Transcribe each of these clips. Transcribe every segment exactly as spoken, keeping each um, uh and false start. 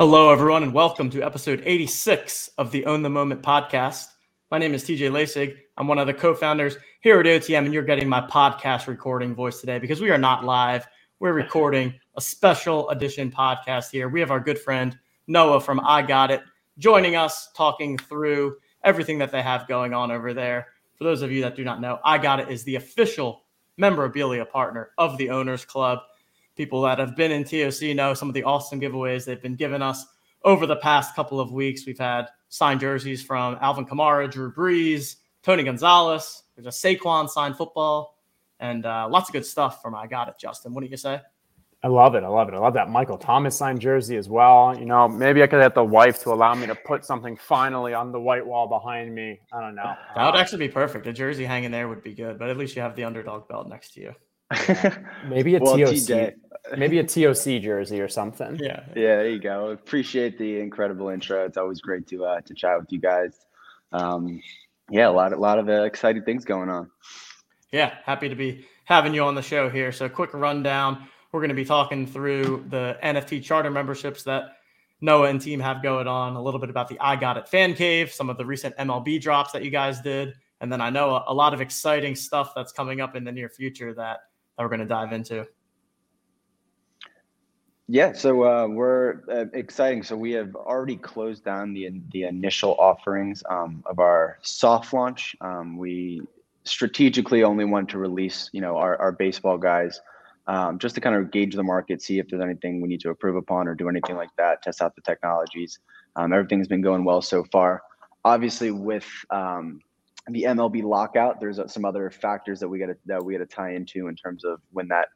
Hello, everyone, and welcome to episode eighty-six of the Own the Moment podcast. My name is T J Lasig. I'm one of the co-founders here at O T M, and you're getting my podcast recording voice today because we are not live. We're recording a special edition podcast here. We have our good friend Noah from I Got It joining us, talking through everything that they have going on over there. For those of you that do not know, I Got It is the official memorabilia partner of the Owners Club. People that have been in T O C know some of the awesome giveaways they've been giving us over the past couple of weeks. We've had signed jerseys from Alvin Kamara, Drew Brees, Tony Gonzalez. There's a Saquon signed football and uh, lots of good stuff from I Got It, Justin. What do you say? I love it. I love it. I love that Michael Thomas signed jersey as well. You know, maybe I could get the wife to allow me to put something finally on the white wall behind me. I don't know. That would actually be perfect. A jersey hanging there would be good, but at least you have the underdog belt next to you. maybe a well, T O C, maybe a T O C jersey or something. Yeah, yeah. There you go. Appreciate the incredible intro. It's always great to uh, to chat with you guys. Um, yeah, a lot, a lot of uh, exciting things going on. Yeah, happy to be having you on the show here. So, quick rundown. We're going to be talking through the N F T charter memberships that Noah and team have going on. A little bit about the I Got It fan cave, some of the recent M L B drops that you guys did, and then I know a, a lot of exciting stuff that's coming up in the near future that. We're going to dive into. Yeah, so uh, we're uh, exciting. So we have already closed down the the initial offerings um, of our soft launch. Um, we strategically only want to release, you know, our, our baseball guys um, just to kind of gauge the market, see if there's anything we need to improve upon or do anything like that, test out the technologies. Um, everything's been going well so far. Obviously, with um, the M L B lockout, there's some other factors that we got to that we got to tie into in terms of when that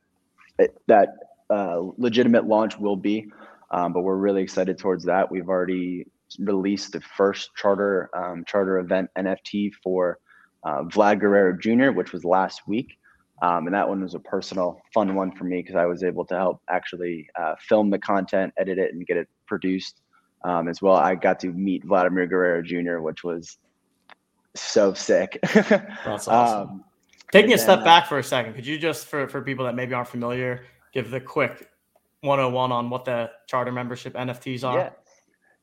that uh, legitimate launch will be. Um, but we're really excited towards that. We've already released the first charter um, charter event N F T for uh, Vlad Guerrero Junior, which was last week, um, and that one was a personal fun one for me because I was able to help actually uh, film the content, edit it, and get it produced um, as well. I got to meet Vladimir Guerrero Junior, which was so sick. That's awesome. Um, Taking a then, step back for a second, could you just, for, for people that maybe aren't familiar, give the quick one oh one on what the charter membership N F Ts are? Yeah.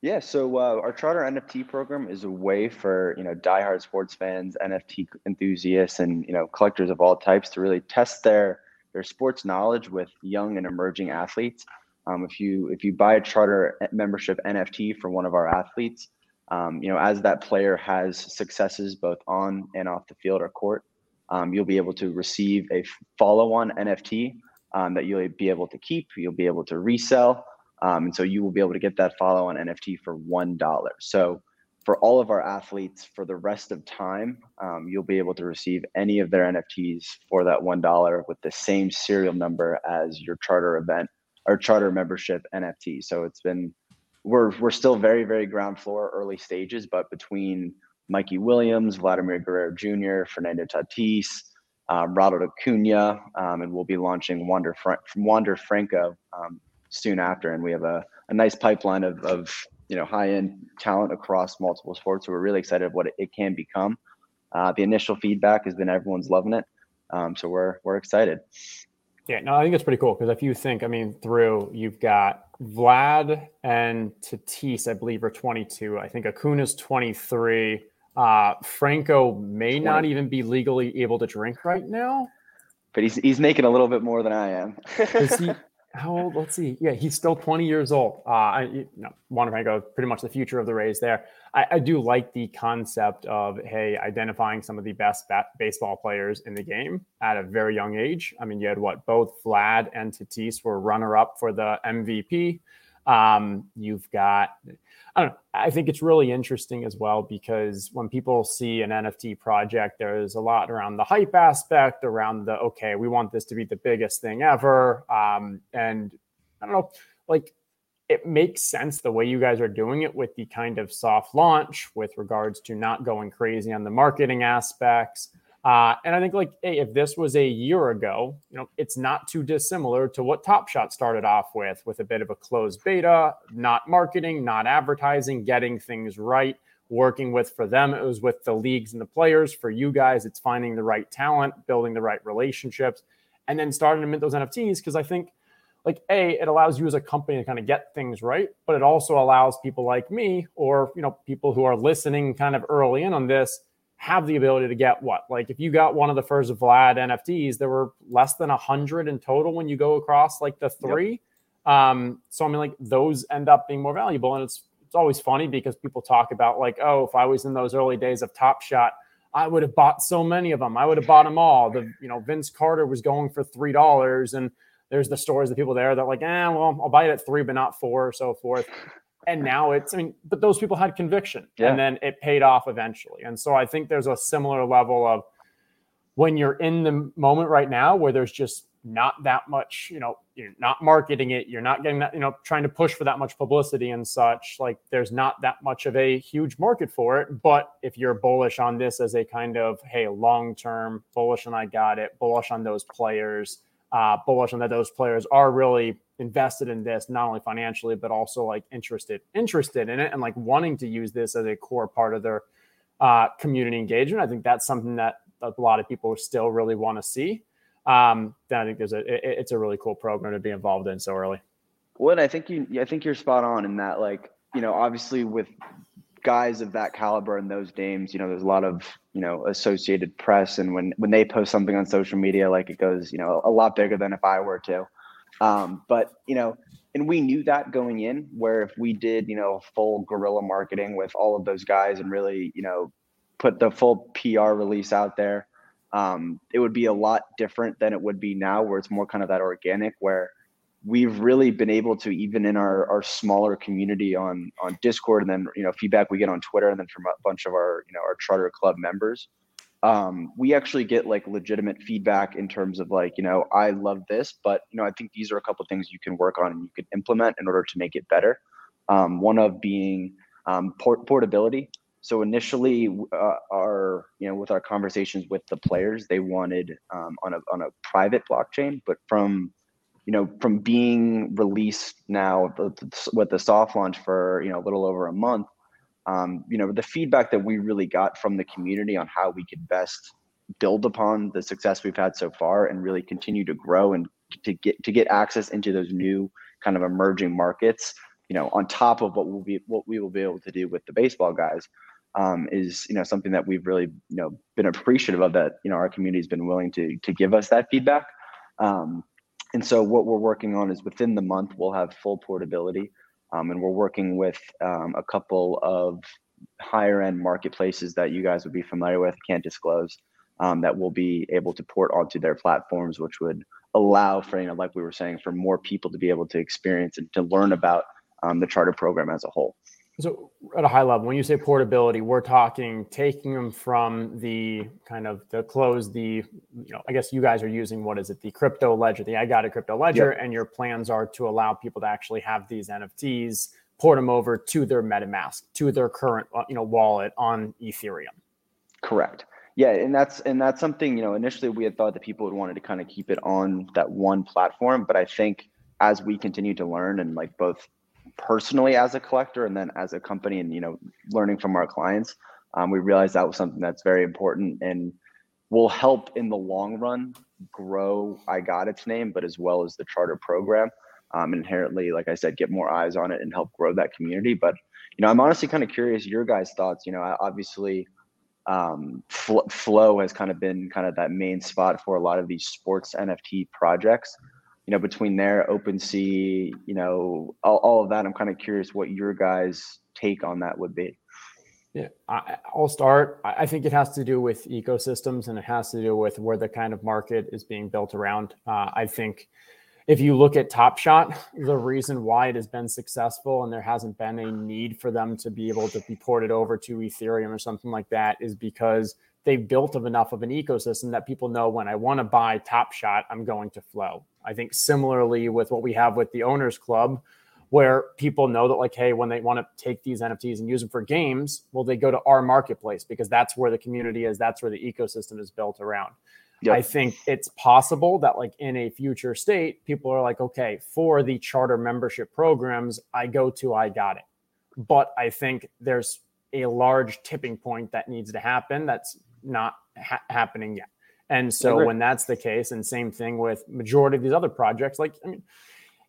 Yeah. So uh, our charter N F T program is a way for, you know, diehard sports fans, N F T enthusiasts, and, you know, collectors of all types to really test their, their sports knowledge with young and emerging athletes. Um, if you, if you buy a charter membership N F T for one of our athletes, Um, you know, as that player has successes both on and off the field or court, um, you'll be able to receive a follow-on N F T um, that you'll be able to keep. You'll be able to resell, um, and so you will be able to get that follow-on N F T for one dollar. So, for all of our athletes, for the rest of time, um, you'll be able to receive any of their N F Ts for that one dollar with the same serial number as your charter event or charter membership N F T. So it's been. We're we're still very, very ground floor, early stages, but between Mikey Williams, Vladimir Guerrero Junior, Fernando Tatis, um, Ronald Acuña, um, and we'll be launching Wander Fra- Wander Franco um, soon after. And we have a, a nice pipeline of, of you know high-end talent across multiple sports. So we're really excited of what it, it can become. Uh, the initial feedback has been everyone's loving it, um, so we're we're excited. Yeah, no, I think it's pretty cool because if you think, I mean, through you've got. Vlad and Tatis, I believe, are twenty-two. I think Acuna's twenty-three. Uh, Franco may not even be legally able to drink right now. But he's he's making a little bit more than I am. Is he, how old? Let's see. Yeah, he's still twenty years old. Uh, I, you know, Juan Franco, pretty much the future of the Rays there. I, I do like the concept of, hey, identifying some of the best bat- baseball players in the game at a very young age. I mean, you had what? Both Vlad and Tatis were runner-up for the M V P. Um, you've got, I don't know, I think it's really interesting as well because when people see an N F T project, there's a lot around the hype aspect, around the, okay, we want this to be the biggest thing ever. Um, and I don't know, like, it makes sense the way you guys are doing it with the kind of soft launch with regards to not going crazy on the marketing aspects. Uh, and I think like, hey, if this was a year ago, you know, it's not too dissimilar to what Top Shot started off with, with a bit of a closed beta, not marketing, not advertising, getting things right, working with, for them, it was with the leagues and the players. For you guys, it's finding the right talent, building the right relationships, and then starting to mint those N F Ts. Because I think, like, A, it allows you as a company to kind of get things right, but it also allows people like me or, you know, people who are listening kind of early in on this have the ability to get what? Like, if you got one of the first Vlad N F Ts, there were less than one hundred in total when you go across, like, the three. Yep. Um, so, I mean, like, those end up being more valuable. And it's it's always funny because people talk about, like, oh, if I was in those early days of Top Shot, I would have bought so many of them. I would have bought them all. The, you know, Vince Carter was going for three dollars. And there's the stories of people there that like, eh, well, I'll buy it at three, but not four, or so forth. And now it's, I mean, but those people had conviction. Yeah. And then it paid off eventually. And so I think there's a similar level of when you're in the moment right now where there's just not that much, you know, you're not marketing it. You're not getting that, you know, trying to push for that much publicity and such. Like there's not that much of a huge market for it. But if you're bullish on this as a kind of, hey, long-term bullish on I Got It, bullish on those players, uh, bullish on that those players are really invested in this, not only financially, but also like interested, interested in it and like wanting to use this as a core part of their uh, community engagement. I think that's something that a lot of people still really want to see. Um, then I think there's a, it, it's a really cool program to be involved in so early. Well, I think you, I think you're spot on in that, like, you know, obviously with guys of that caliber and those names, you know, there's a lot of, you know, Associated Press. And when, when they post something on social media, like it goes, you know, a lot bigger than if I were to. Um, but, you know, and we knew that going in, where if we did, you know, full guerrilla marketing with all of those guys and really, you know, put the full P R release out there, um, it would be a lot different than it would be now, where it's more kind of that organic, where we've really been able to, even in our, our smaller community on, on Discord, and then, you know, feedback we get on Twitter, and then from a bunch of our, you know, our Charter Club members, um, we actually get like legitimate feedback in terms of like, you know, I love this, but, you know, I think these are a couple of things you can work on and you could implement in order to make it better. Um, one of being um, port- portability. So initially, uh, our you know, with our conversations with the players, they wanted um, on a on a private blockchain, but from you know, from being released now with the soft launch for, you know, a little over a month, um, you know, the feedback that we really got from the community on how we could best build upon the success we've had so far and really continue to grow and to get to get access into those new kind of emerging markets, you know, on top of what we'll be what we will be able to do with the baseball guys, um, is, you know, something that we've really, you know, been appreciative of, that, you know, our community's been willing to to give us that feedback. Um, And so what we're working on is within the month, we'll have full portability. Um, and we're working with um, a couple of higher end marketplaces that you guys would be familiar with, can't disclose, um, that we'll be able to port onto their platforms, which would allow for, you know, like we were saying, for more people to be able to experience and to learn about um, the Charter program as a whole. So at a high level, when you say portability, we're talking taking them from the kind of the close, the, you know, I guess you guys are using, what is it? The crypto ledger, the I Got It crypto ledger. Yep. And your plans are to allow people to actually have these N F Ts, port them over to their MetaMask, to their current, you know, wallet on Ethereum. Correct. Yeah. And that's, and that's something, you know, initially we had thought that people would wanted to kind of keep it on that one platform. But I think as we continue to learn and like both personally as a collector and then as a company and, you know, learning from our clients, um, we realized that was something that's very important and will help in the long run grow I Got It's name, but as well as the Charter program, um, inherently, like I said, get more eyes on it and help grow that community. But, you know, I'm honestly kind of curious your guys' thoughts. You know, obviously um, Flo- Flow has kind of been kind of that main spot for a lot of these sports N F T projects. You know, between there, OpenSea, you know, all, all of that, I'm kind of curious what your guys' take on that would be. Yeah, I, I'll start. I think it has to do with ecosystems and it has to do with where the kind of market is being built around. Uh, I think if you look at Top Shot, the reason why it has been successful and there hasn't been a need for them to be able to be ported over to Ethereum or something like that is because they've built of enough of an ecosystem that people know when I want to buy Top Shot, I'm going to Flow. I think similarly with what we have with the Owners Club, where people know that like, hey, when they want to take these N F Ts and use them for games, well, they go to our marketplace because that's where the community is. That's where the ecosystem is built around. Yep. I think it's possible that like in a future state, people are like, okay, for the charter membership programs, I go to I Got It. But I think there's a large tipping point that needs to happen that's not ha- happening yet. And so when that's the case, and same thing with majority of these other projects, like, I mean,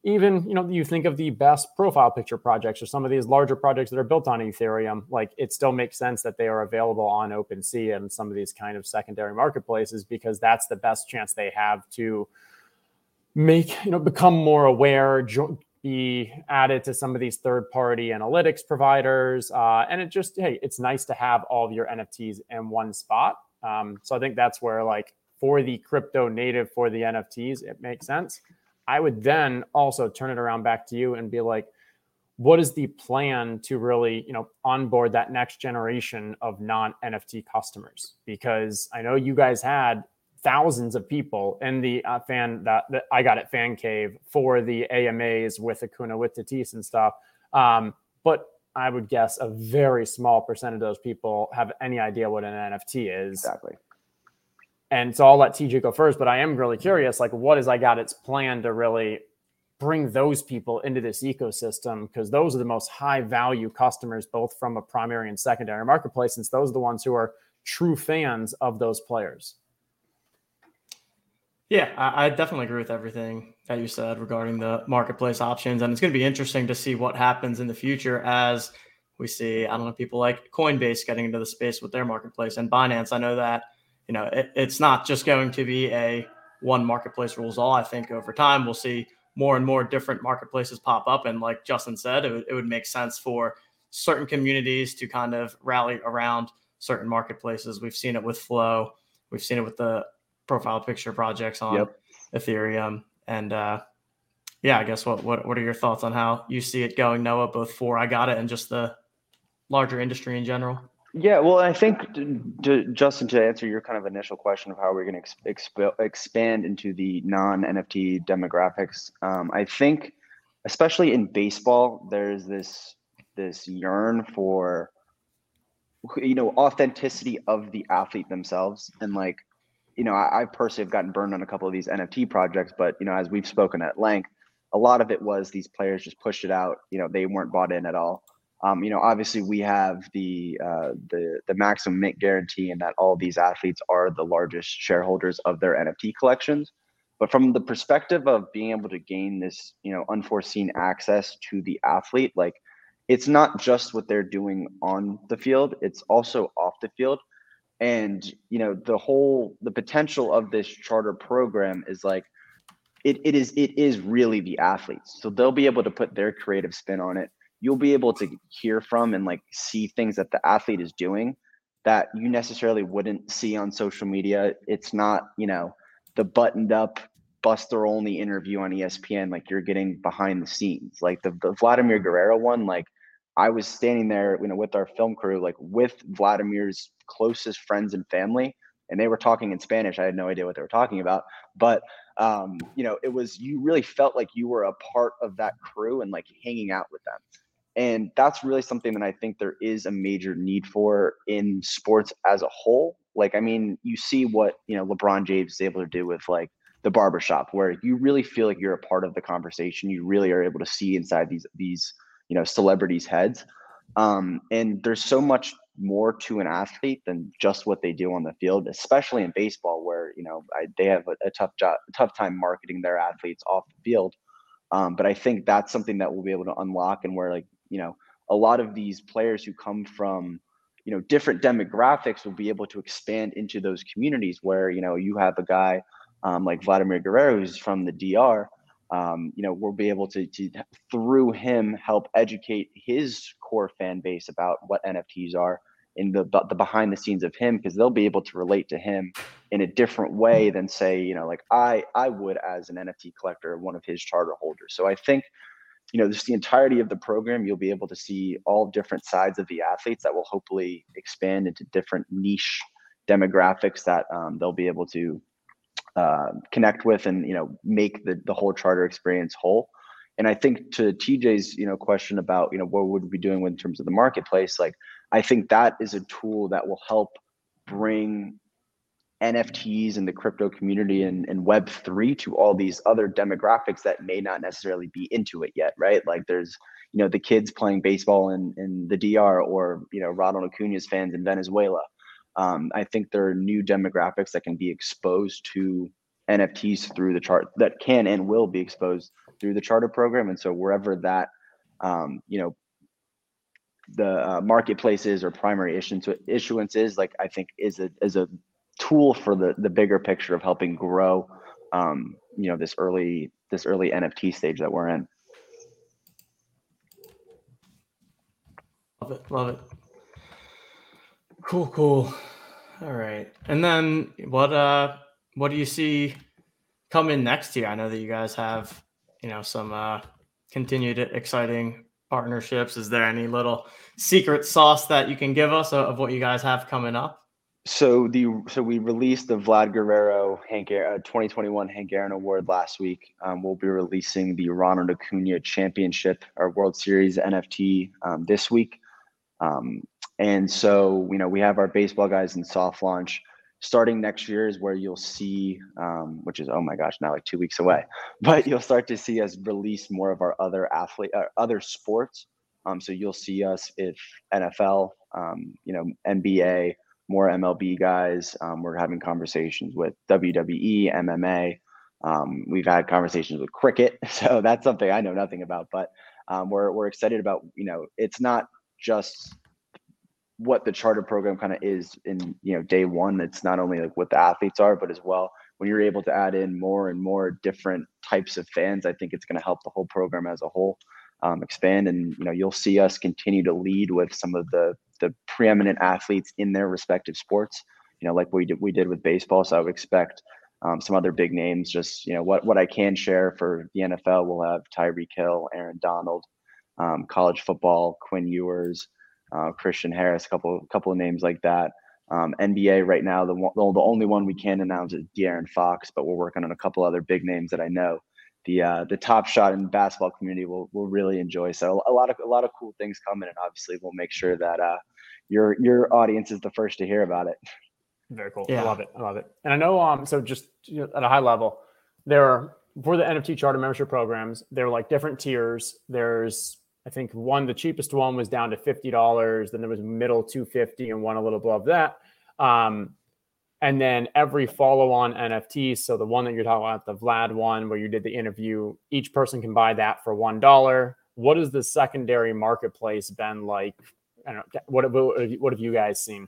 even, you know, you think of the best profile picture projects or some of these larger projects that are built on Ethereum, like it still makes sense that they are available on OpenSea and some of these kind of secondary marketplaces, because that's the best chance they have to make, you know, become more aware, jo- be added to some of these third-party analytics providers. Uh, and it just, hey, it's nice to have all of your N F Ts in one spot. Um, so I think that's where, like, for the crypto native, for the N F Ts, it makes sense. I would then also turn it around back to you and be like, what is the plan to really, you know, onboard that next generation of non-N F T customers? Because I know you guys had thousands of people in the uh, fan that, that I Got It fan cave for the A M As with Acuña, with Tatis and stuff. Um, but I would guess a very small percent of those people have any idea what an N F T is. Exactly. And so I'll let T J go first, but I am really curious, like, what is I Got It's plan to really bring those people into this ecosystem? Because those are the most high value customers, both from a primary and secondary marketplace, since those are the ones who are true fans of those players. Yeah, I definitely agree with everything that you said regarding the marketplace options. And it's going to be interesting to see what happens in the future as we see, I don't know, people like Coinbase getting into the space with their marketplace, and Binance. I know that, you know, it, it's not just going to be a one marketplace rules all. I think over time, we'll see more and more different marketplaces pop up. And like Justin said, it, it would make sense for certain communities to kind of rally around certain marketplaces. We've seen it with Flow. We've seen it with the profile picture projects on yep. Ethereum. And uh, yeah, I guess what, what what are your thoughts on how you see it going, Noah, both for I Got It and just the larger industry in general? Yeah, well, I think, to, to, Justin, to answer your kind of initial question of how we're going to ex- exp- expand into the non-N F T demographics, um, I think, especially in baseball, there's this this yearn for, you know, authenticity of the athlete themselves. And like, you know, I, I personally have gotten burned on a couple of these N F T projects, but, you know, as we've spoken at length, a lot of it was these players just pushed it out. You know, they weren't bought in at all. Um, you know, obviously we have the uh, the the maximum mint guarantee, and that all these athletes are the largest shareholders of their N F T collections. But from the perspective of being able to gain this, you know, unforeseen access to the athlete, like, it's not just what they're doing on the field, it's also off the field. And, you know, the whole, the potential of this charter program is like, it it is it is really the athletes. So they'll be able to put their creative spin on it. You'll be able to hear from and like see things that the athlete is doing that you necessarily wouldn't see on social media. It's not, you know, the buttoned up Buster only interview on E S P N. Like, you're getting behind the scenes, like the, the Vladimir Guerrero one. Like, I was standing there, you know, with our film crew, like with Vladimir's closest friends and family, and they were talking in Spanish. I had no idea what they were talking about, but um, you know, it was, you really felt like you were a part of that crew and like hanging out with them. And that's really something that I think there is a major need for in sports as a whole. Like, I mean, you see what, you know, LeBron James is able to do with like the barbershop, where you really feel like you're a part of the conversation. You really are able to see inside these, these, you know, celebrities' heads. Um, and there's so much more to an athlete than just what they do on the field, especially in baseball, where, you know, I, they have a, a tough job, a tough time marketing their athletes off the field. Um, but I think that's something that we'll be able to unlock, and where, like, you know, a lot of these players who come from, you know, different demographics will be able to expand into those communities where, you know, you have a guy um, like Vladimir Guerrero, who's from the D R, um, you know, we'll be able to, to, through him, help educate his core fan base about what N F Ts are in the, the behind the scenes of him, because they'll be able to relate to him in a different way than, say, you know, like I, I would as an N F T collector, one of his charter holders. So I think, you know, just the entirety of the program, you'll be able to see all different sides of the athletes that will hopefully expand into different niche demographics that um, they'll be able to uh, connect with and, you know, make the, the whole charter experience whole. And I think to T J's, you know, question about, you know, what would we be doing in terms of the marketplace? Like, I think that is a tool that will help bring N F Ts and the crypto community and, and Web three to all these other demographics that may not necessarily be into it yet, right? Like, there's, you know, the kids playing baseball in, in the D R, or, you know, Ronald Acuña's fans in Venezuela. Um, I think there are new demographics that can be exposed to N F Ts through the chart that can and will be exposed through the charter program. And so wherever that, um, you know, the uh, marketplace is or primary issuance is, like, I think is a, is a tool for the, the bigger picture of helping grow, um, you know, this early, this early N F T stage that we're in. Love it. Love it. Cool. Cool. All right. And then what, uh, what do you see coming next year? I know that you guys have, you know, some uh, continued exciting partnerships. Is there any little secret sauce that you can give us of what you guys have coming up? So the so we released the Vlad Guerrero Hank Aaron, twenty twenty-one Hank Aaron Award last week. Um, we'll be releasing the Ronald Acuña Championship or World Series N F T um, this week. Um, and so, you know, we have our baseball guys in soft launch. Starting next year is where you'll see, um, which is, oh my gosh, now like two weeks away, but you'll start to see us release more of our other athlete, uh, other sports. Um, so you'll see us if N F L, um, you know, N B A, more M L B guys. Um, we're having conversations with W W E, M M A. Um, we've had conversations with cricket. So that's something I know nothing about, but um, we're we're excited about, you know, it's not just what the charter program kind of is in, you know, day one. It's not only like what the athletes are, but as well, when you're able to add in more and more different types of fans, I think it's going to help the whole program as a whole um, expand. And, you know, you'll see us continue to lead with some of the, the preeminent athletes in their respective sports, you know, like we did, we did with baseball. So I would expect um, some other big names, just, you know, what, what I can share for the N F L, we'll have Tyreek Hill, Aaron Donald, um, college football, Quinn Ewers, Uh, Christian Harris, a couple, couple of names like that. Um, N B A right now, the one, the only one we can announce is De'Aaron Fox, but we're working on a couple other big names that I know the uh, the Top Shot and basketball community will will really enjoy. So a lot of a lot of cool things coming, and obviously we'll make sure that uh, your your audience is the first to hear about it. Very cool. Yeah. I love it. I love it. And I know. Um. So just at a high level, there are for the N F T charter membership programs, there are like different tiers. There's I think one, the cheapest one was down to fifty dollars. Then there was middle two fifty and one a little above that. Um, and then every follow-on N F T. So the one that you're talking about, the Vlad one, where you did the interview, each person can buy that for one dollar. What has the secondary marketplace been like? I don't know. What, what, what have you guys seen?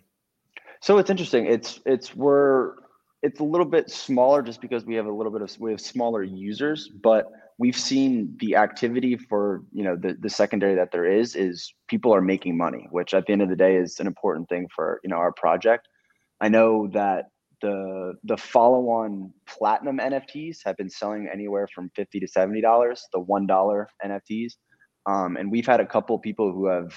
So it's interesting. It's, it's, we're, it's a little bit smaller just because we have a little bit of, we have smaller users, but we've seen the activity for, you know, the, the secondary that there is, is people are making money, which at the end of the day is an important thing for, you know, our project. I know that the the follow-on platinum N F Ts have been selling anywhere from fifty to seventy dollars, the one dollar N F Ts. Um, and we've had a couple of people who have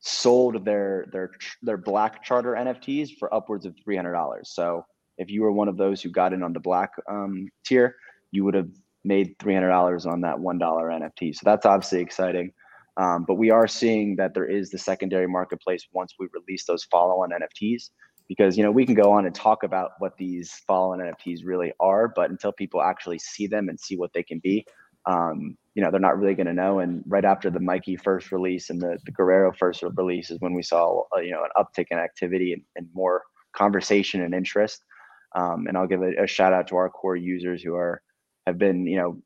sold their, their, their black charter N F Ts for upwards of three hundred dollars. So if you were one of those who got in on the black um, tier, you would have made three hundred dollars on that one dollar N F T. So that's obviously exciting. Um, but we are seeing that there is the secondary marketplace once we release those follow-on N F Ts, because, you know, we can go on and talk about what these follow-on N F Ts really are, but until people actually see them and see what they can be, um, you know, they're not really going to know. And right after the Mikey first release and the, the Guerrero first release is when we saw, uh, you know, an uptick in activity and, and more conversation and interest. Um, and I'll give a, a shout out to our core users who are, have been, you know,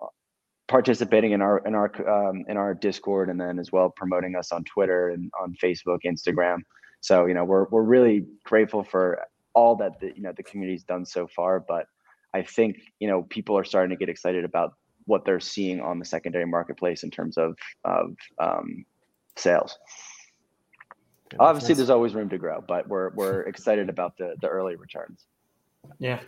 participating in our in our um, in our Discord, and then as well promoting us on Twitter and on Facebook, Instagram. So, you know, we're we're really grateful for all that the, you know, the community's done so far. But I think, you know, people are starting to get excited about what they're seeing on the secondary marketplace in terms of of um, sales. Yeah, obviously, nice. There's always room to grow, but we're we're excited about the the early returns. Yeah.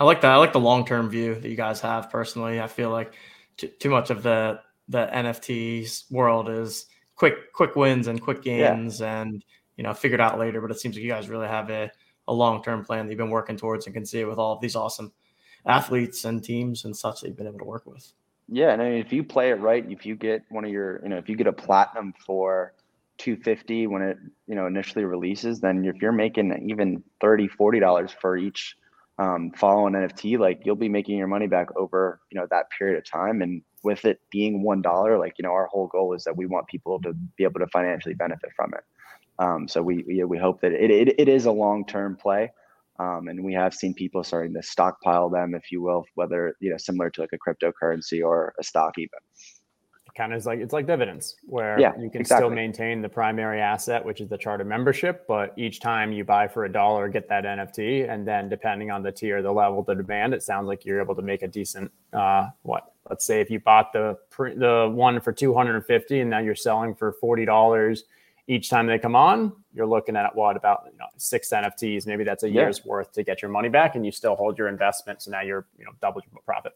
I like that. I like the long-term view that you guys have personally. I feel like t- too much of the, the N F Ts world is quick, quick wins and quick gains yeah. and, you know, figured out later, but it seems like you guys really have a, a long-term plan that you've been working towards and can see it with all of these awesome athletes and teams and such that you've been able to work with. Yeah. And I mean, if you play it right, if you get one of your, you know, if you get a platinum for two hundred fifty dollars when it, you know, initially releases, then if you're making even thirty dollars, forty dollars for each Um, follow an N F T, like, you'll be making your money back over, you know, that period of time. And with it being one dollar, like, you know, our whole goal is that we want people to be able to financially benefit from it. Um, so we, we hope that it, it, it is a long-term play. Um, and we have seen people starting to stockpile them, if you will, whether, you know, similar to like a cryptocurrency or a stock even. It kind of is like, it's like dividends where yeah, you can exactly. still maintain the primary asset, which is the charter membership, but each time you buy for a dollar, get that N F T. And then depending on the tier, the level, the demand, it sounds like you're able to make a decent, uh, what, let's say if you bought the, the one for two hundred fifty and now you're selling for forty dollars, each time they come on, you're looking at what about you know, six N F Ts. Maybe that's a year's yeah. worth to get your money back, and you still hold your investment. So now you're you know double your profit.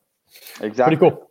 Exactly. Pretty cool.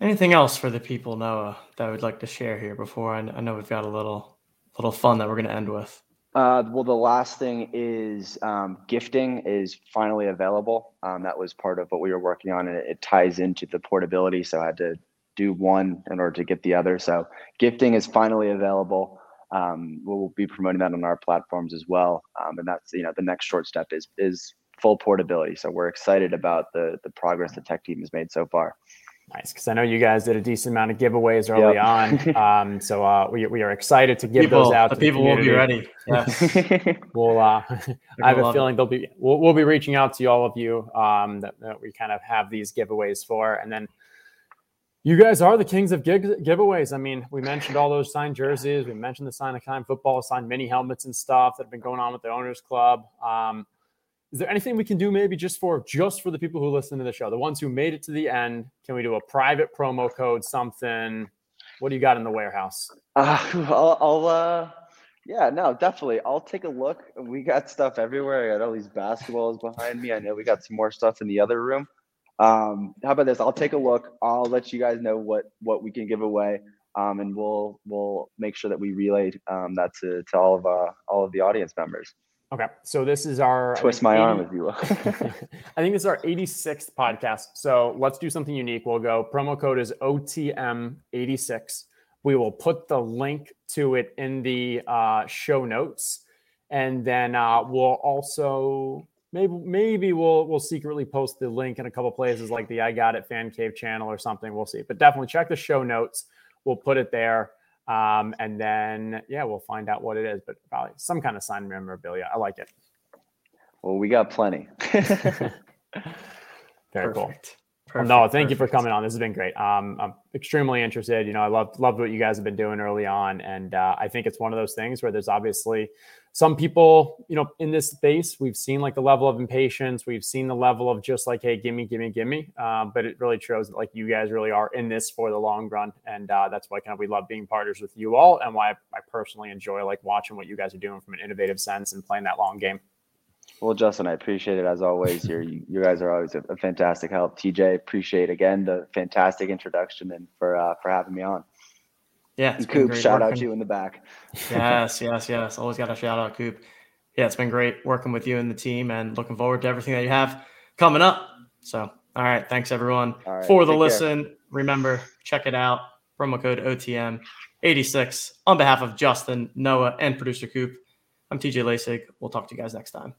Anything else for the people, Noah, that I would like to share here before I, I know we've got a little little fun that we're going to end with. Uh, well, the last thing is um, gifting is finally available. Um, that was part of what we were working on, and it, it ties into the portability. So I had to do one in order to get the other. So gifting is finally available. Um, we'll be promoting that on our platforms as well. Um, and that's, you know, the next short step is, is full portability. So we're excited about the, the progress the tech team has made so far. Nice. Cause I know you guys did a decent amount of giveaways early yep. on. Um, so, uh, we, we are excited to give people, those out. The to people the will be ready. Yes. we'll, uh, I have a feeling they'll be, we'll, we'll be reaching out to all of you, um, that, that we kind of have these giveaways for, and then, you guys are the kings of gig- giveaways. I mean, we mentioned all those signed jerseys. We mentioned the sign of kind football, signed mini helmets and stuff that have been going on with the Owners Club. Um, is there anything we can do maybe just for just for the people who listen to the show, the ones who made it to the end? Can we do a private promo code, something? What do you got in the warehouse? Uh, I'll, I'll uh, yeah, no, definitely. I'll take a look. We got stuff everywhere. I got all these basketballs behind me. I know we got some more stuff in the other room. Um, how about this? I'll take a look. I'll let you guys know what, what we can give away. Um, and we'll, we'll make sure that we relay, um, that to, to all of, uh, all of the audience members. Okay. So this is our twist my arm, if you will. I think this is our eighty-sixth podcast. So let's do something unique. We'll go promo code is O T M eighty-six. We will put the link to it in the, uh, show notes. And then, uh, we'll also, Maybe maybe we'll we'll secretly post the link in a couple places like the I Got It Fan Cave channel or something. We'll see. But definitely check the show notes. We'll put it there. Um, and then, yeah, we'll find out what it is. But probably some kind of signed memorabilia. I like it. Well, we got plenty. Very Perfect. Cool. Perfect, no, thank perfect. you for coming on. This has been great. Um, I'm extremely interested. You know, I love loved what you guys have been doing early on. And uh, I think it's one of those things where there's obviously some people, you know, in this space, we've seen like the level of impatience. We've seen the level of just like, hey, gimme, gimme, gimme. Uh, but it really shows that like you guys really are in this for the long run. And uh, that's why kind of we love being partners with you all and why I, I personally enjoy like watching what you guys are doing from an innovative sense and playing that long game. Well, Justin, I appreciate it as always. You're, you you guys are always a, a fantastic help. T J, appreciate again the fantastic introduction and for uh, for having me on. Yeah, it's Coop, shout working. out to you in the back. Yes, yes, yes. Always got a shout out, Coop. Yeah, it's been great working with you and the team, and looking forward to everything that you have coming up. So, all right, thanks everyone right, for the listen. Care. Remember, check it out. Promo code O T M eighty-six. On behalf of Justin, Noah, and producer Coop, I'm T J Lasig. We'll talk to you guys next time.